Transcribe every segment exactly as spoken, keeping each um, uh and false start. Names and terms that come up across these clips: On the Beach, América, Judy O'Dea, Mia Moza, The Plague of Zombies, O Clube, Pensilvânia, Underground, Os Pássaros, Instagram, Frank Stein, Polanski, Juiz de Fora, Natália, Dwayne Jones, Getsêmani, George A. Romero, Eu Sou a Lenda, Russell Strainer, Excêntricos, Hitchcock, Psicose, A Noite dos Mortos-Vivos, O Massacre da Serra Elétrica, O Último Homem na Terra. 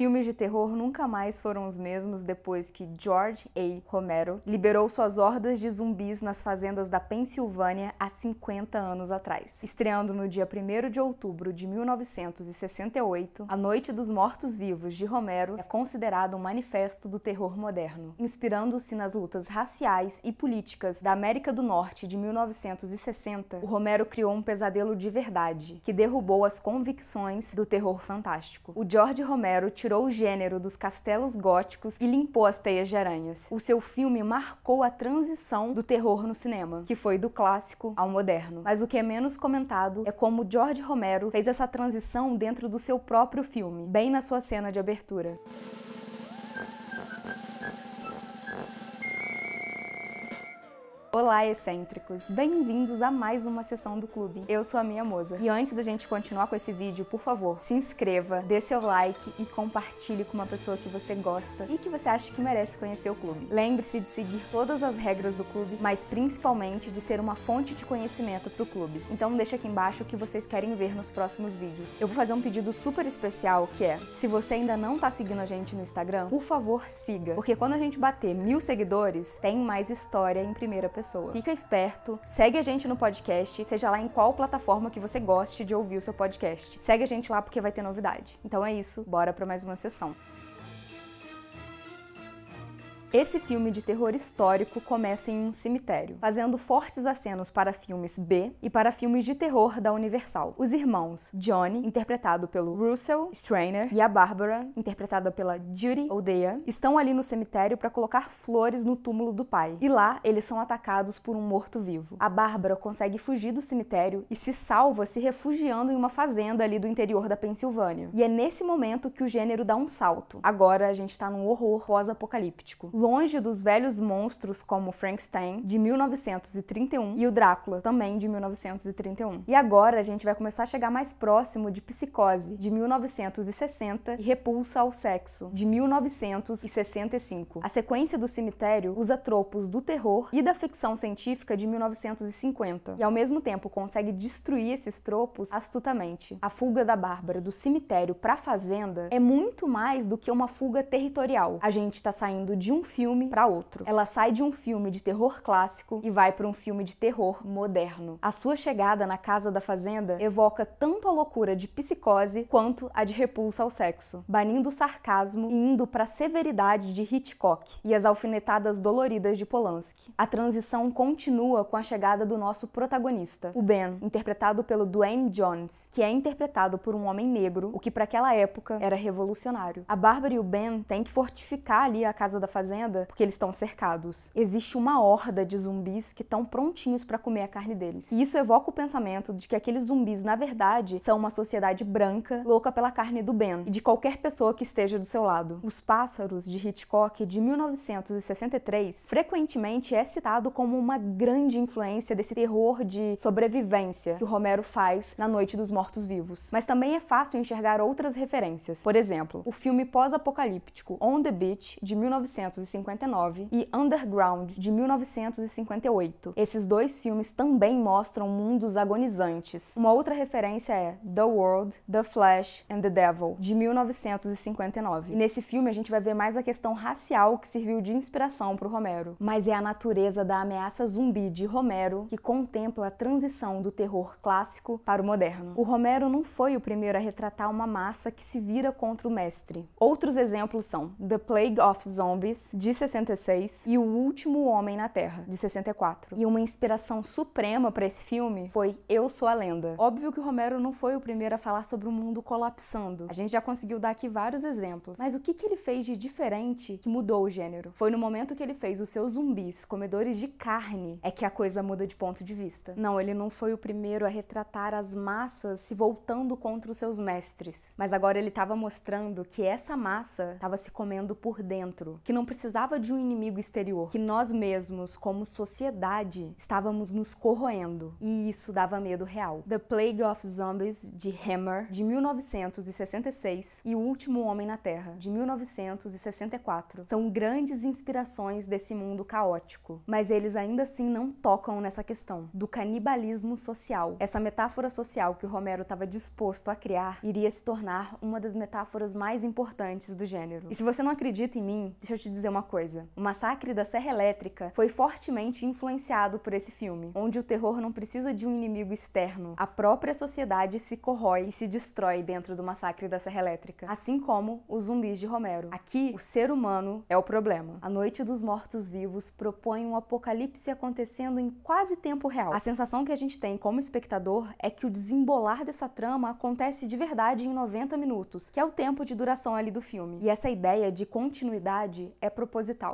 Filmes de terror nunca mais foram os mesmos depois que George A. Romero liberou suas hordas de zumbis nas fazendas da Pensilvânia há cinquenta anos atrás. Estreando no dia primeiro de outubro de mil novecentos e sessenta e oito, A Noite dos Mortos-Vivos de Romero é considerado um manifesto do terror moderno, inspirando-se nas lutas raciais e políticas da América do Norte de mil novecentos e sessenta. O Romero criou um pesadelo de verdade, que derrubou as convicções do terror fantástico. O George Romero tirou o gênero dos castelos góticos e limpou as teias de aranhas. O seu filme marcou a transição do terror no cinema, que foi do clássico ao moderno. Mas o que é menos comentado é como George Romero fez essa transição dentro do seu próprio filme, bem na sua cena de abertura. Olá, excêntricos! Bem-vindos a mais uma sessão do Clube. Eu sou a Mia Moza. E antes da gente continuar com esse vídeo, por favor, se inscreva, dê seu like e compartilhe com uma pessoa que você gosta e que você acha que merece conhecer o Clube. Lembre-se de seguir todas as regras do Clube, mas principalmente de ser uma fonte de conhecimento para o Clube. Então deixa aqui embaixo o que vocês querem ver nos próximos vídeos. Eu vou fazer um pedido super especial, que é, se você ainda não tá seguindo a gente no Instagram, por favor, siga. Porque quando a gente bater mil seguidores, tem mais história em primeira pessoa. Pessoa. Fica esperto, segue a gente no podcast, seja lá em qual plataforma que você goste de ouvir o seu podcast. Segue a gente lá porque vai ter novidade. Então é isso, bora para mais uma sessão. Esse filme de terror histórico começa em um cemitério, fazendo fortes acenos para filmes B e para filmes de terror da Universal. Os irmãos Johnny, interpretado pelo Russell Strainer, e a Bárbara, interpretada pela Judy O'Dea, estão ali no cemitério para colocar flores no túmulo do pai. E lá, eles são atacados por um morto-vivo. A Bárbara consegue fugir do cemitério e se salva se refugiando em uma fazenda ali do interior da Pensilvânia. E é nesse momento que o gênero dá um salto. Agora a gente tá num horror pós-apocalíptico. Longe dos velhos monstros como Frank Stein, de mil novecentos e trinta e um, e o Drácula, também de mil novecentos e trinta e um. E agora a gente vai começar a chegar mais próximo de Psicose, de mil novecentos e sessenta, e Repulsa ao Sexo, de mil novecentos e sessenta e cinco. A sequência do cemitério usa tropos do terror e da ficção científica de mil novecentos e cinquenta, e ao mesmo tempo consegue destruir esses tropos astutamente. A fuga da Bárbara do cemitério pra fazenda é muito mais do que uma fuga territorial. A gente tá saindo de um filme para outro. Ela sai de um filme de terror clássico e vai para um filme de terror moderno. A sua chegada na casa da fazenda evoca tanto a loucura de Psicose quanto a de Repulsa ao Sexo, banindo o sarcasmo e indo para a severidade de Hitchcock e as alfinetadas doloridas de Polanski. A transição continua com a chegada do nosso protagonista, o Ben, interpretado pelo Dwayne Jones, que é interpretado por um homem negro, o que para aquela época era revolucionário. A Bárbara e o Ben têm que fortificar ali a casa da fazenda porque eles estão cercados. Existe uma horda de zumbis que estão prontinhos para comer a carne deles. E isso evoca o pensamento de que aqueles zumbis, na verdade, são uma sociedade branca, louca pela carne do Ben e de qualquer pessoa que esteja do seu lado. Os Pássaros, de Hitchcock, de mil novecentos e sessenta e três, frequentemente é citado como uma grande influência desse terror de sobrevivência que o Romero faz na Noite dos Mortos-Vivos. Mas também é fácil enxergar outras referências. Por exemplo, o filme pós-apocalíptico On the Beach, de mil novecentos e cinquenta e nove, e Underground, de mil novecentos e cinquenta e oito. Esses dois filmes também mostram mundos agonizantes. Uma outra referência é The World, The Flesh and The Devil, de mil novecentos e cinquenta e nove. E nesse filme a gente vai ver mais a questão racial que serviu de inspiração para o Romero. Mas é a natureza da ameaça zumbi de Romero que contempla a transição do terror clássico para o moderno. O Romero não foi o primeiro a retratar uma massa que se vira contra o mestre. Outros exemplos são The Plague of Zombies, de sessenta e seis, e O Último Homem na Terra, de sessenta e quatro. E uma inspiração suprema para esse filme foi Eu Sou a Lenda. Óbvio que o Romero não foi o primeiro a falar sobre o mundo colapsando. A gente já conseguiu dar aqui vários exemplos. Mas o que, que ele fez de diferente que mudou o gênero? Foi no momento que ele fez os seus zumbis comedores de carne é que a coisa muda de ponto de vista. Não, ele não foi o primeiro a retratar as massas se voltando contra os seus mestres. Mas agora ele estava mostrando que essa massa estava se comendo por dentro, que não precisava precisava de um inimigo exterior, que nós mesmos, como sociedade, estávamos nos corroendo. E isso dava medo real. The Plague of Zombies, de Hammer, de mil novecentos e sessenta e seis, e O Último Homem na Terra, de mil novecentos e sessenta e quatro, são grandes inspirações desse mundo caótico. Mas eles ainda assim não tocam nessa questão do canibalismo social. Essa metáfora social que o Romero estava disposto a criar iria se tornar uma das metáforas mais importantes do gênero. E se você não acredita em mim, deixa eu te dizer uma coisa. O Massacre da Serra Elétrica foi fortemente influenciado por esse filme, onde o terror não precisa de um inimigo externo. A própria sociedade se corrói e se destrói dentro do Massacre da Serra Elétrica, assim como os zumbis de Romero. Aqui, o ser humano é o problema. A Noite dos Mortos-Vivos propõe um apocalipse acontecendo em quase tempo real. A sensação que a gente tem como espectador é que o desembolar dessa trama acontece de verdade em noventa minutos, que é o tempo de duração ali do filme. E essa ideia de continuidade é proposital.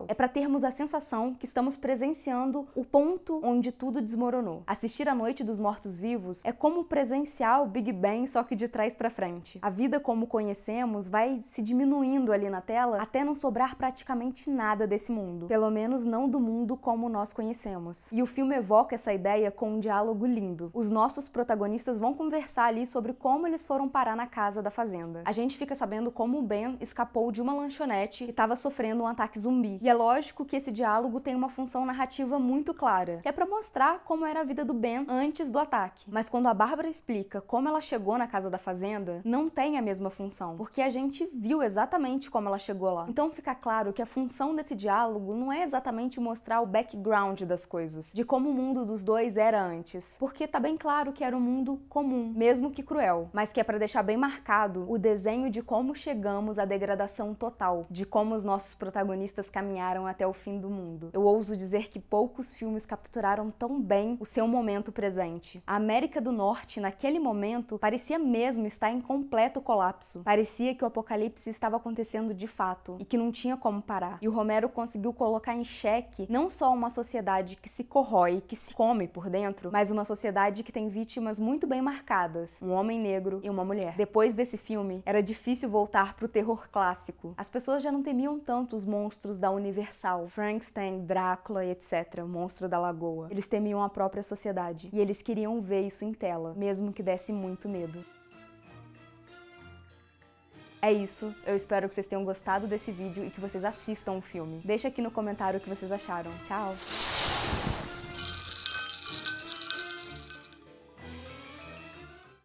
É para termos a sensação que estamos presenciando o ponto onde tudo desmoronou. Assistir A Noite dos Mortos-Vivos é como presenciar o Big Bang, só que de trás para frente. A vida como conhecemos vai se diminuindo ali na tela até não sobrar praticamente nada desse mundo. Pelo menos não do mundo como nós conhecemos. E o filme evoca essa ideia com um diálogo lindo. Os nossos protagonistas vão conversar ali sobre como eles foram parar na casa da fazenda. A gente fica sabendo como o Ben escapou de uma lanchonete e estava sofrendo um ataque zumbi. E é lógico que esse diálogo tem uma função narrativa muito clara, que é para mostrar como era a vida do Ben antes do ataque. Mas quando a Bárbara explica como ela chegou na casa da fazenda, não tem a mesma função, porque a gente viu exatamente como ela chegou lá. Então fica claro que a função desse diálogo não é exatamente mostrar o background das coisas, de como o mundo dos dois era antes, porque tá bem claro que era um mundo comum, mesmo que cruel, mas que é para deixar bem marcado o desenho de como chegamos à degradação total, de como os nossos protagonistas caminharam até o fim do mundo. Eu ouso dizer que poucos filmes capturaram tão bem o seu momento presente. A América do Norte, naquele momento, parecia mesmo estar em completo colapso. Parecia que o apocalipse estava acontecendo de fato e que não tinha como parar. E o Romero conseguiu colocar em xeque não só uma sociedade que se corrói, que se come por dentro, mas uma sociedade que tem vítimas muito bem marcadas, um homem negro e uma mulher. Depois desse filme, era difícil voltar pro terror clássico. As pessoas já não temiam tanto os monstros da Universal, Frank Stein, Drácula e etcétera, o monstro da lagoa. Eles temiam a própria sociedade e eles queriam ver isso em tela, mesmo que desse muito medo. É isso, eu espero que vocês tenham gostado desse vídeo e que vocês assistam o filme. Deixa aqui no comentário o que vocês acharam. Tchau!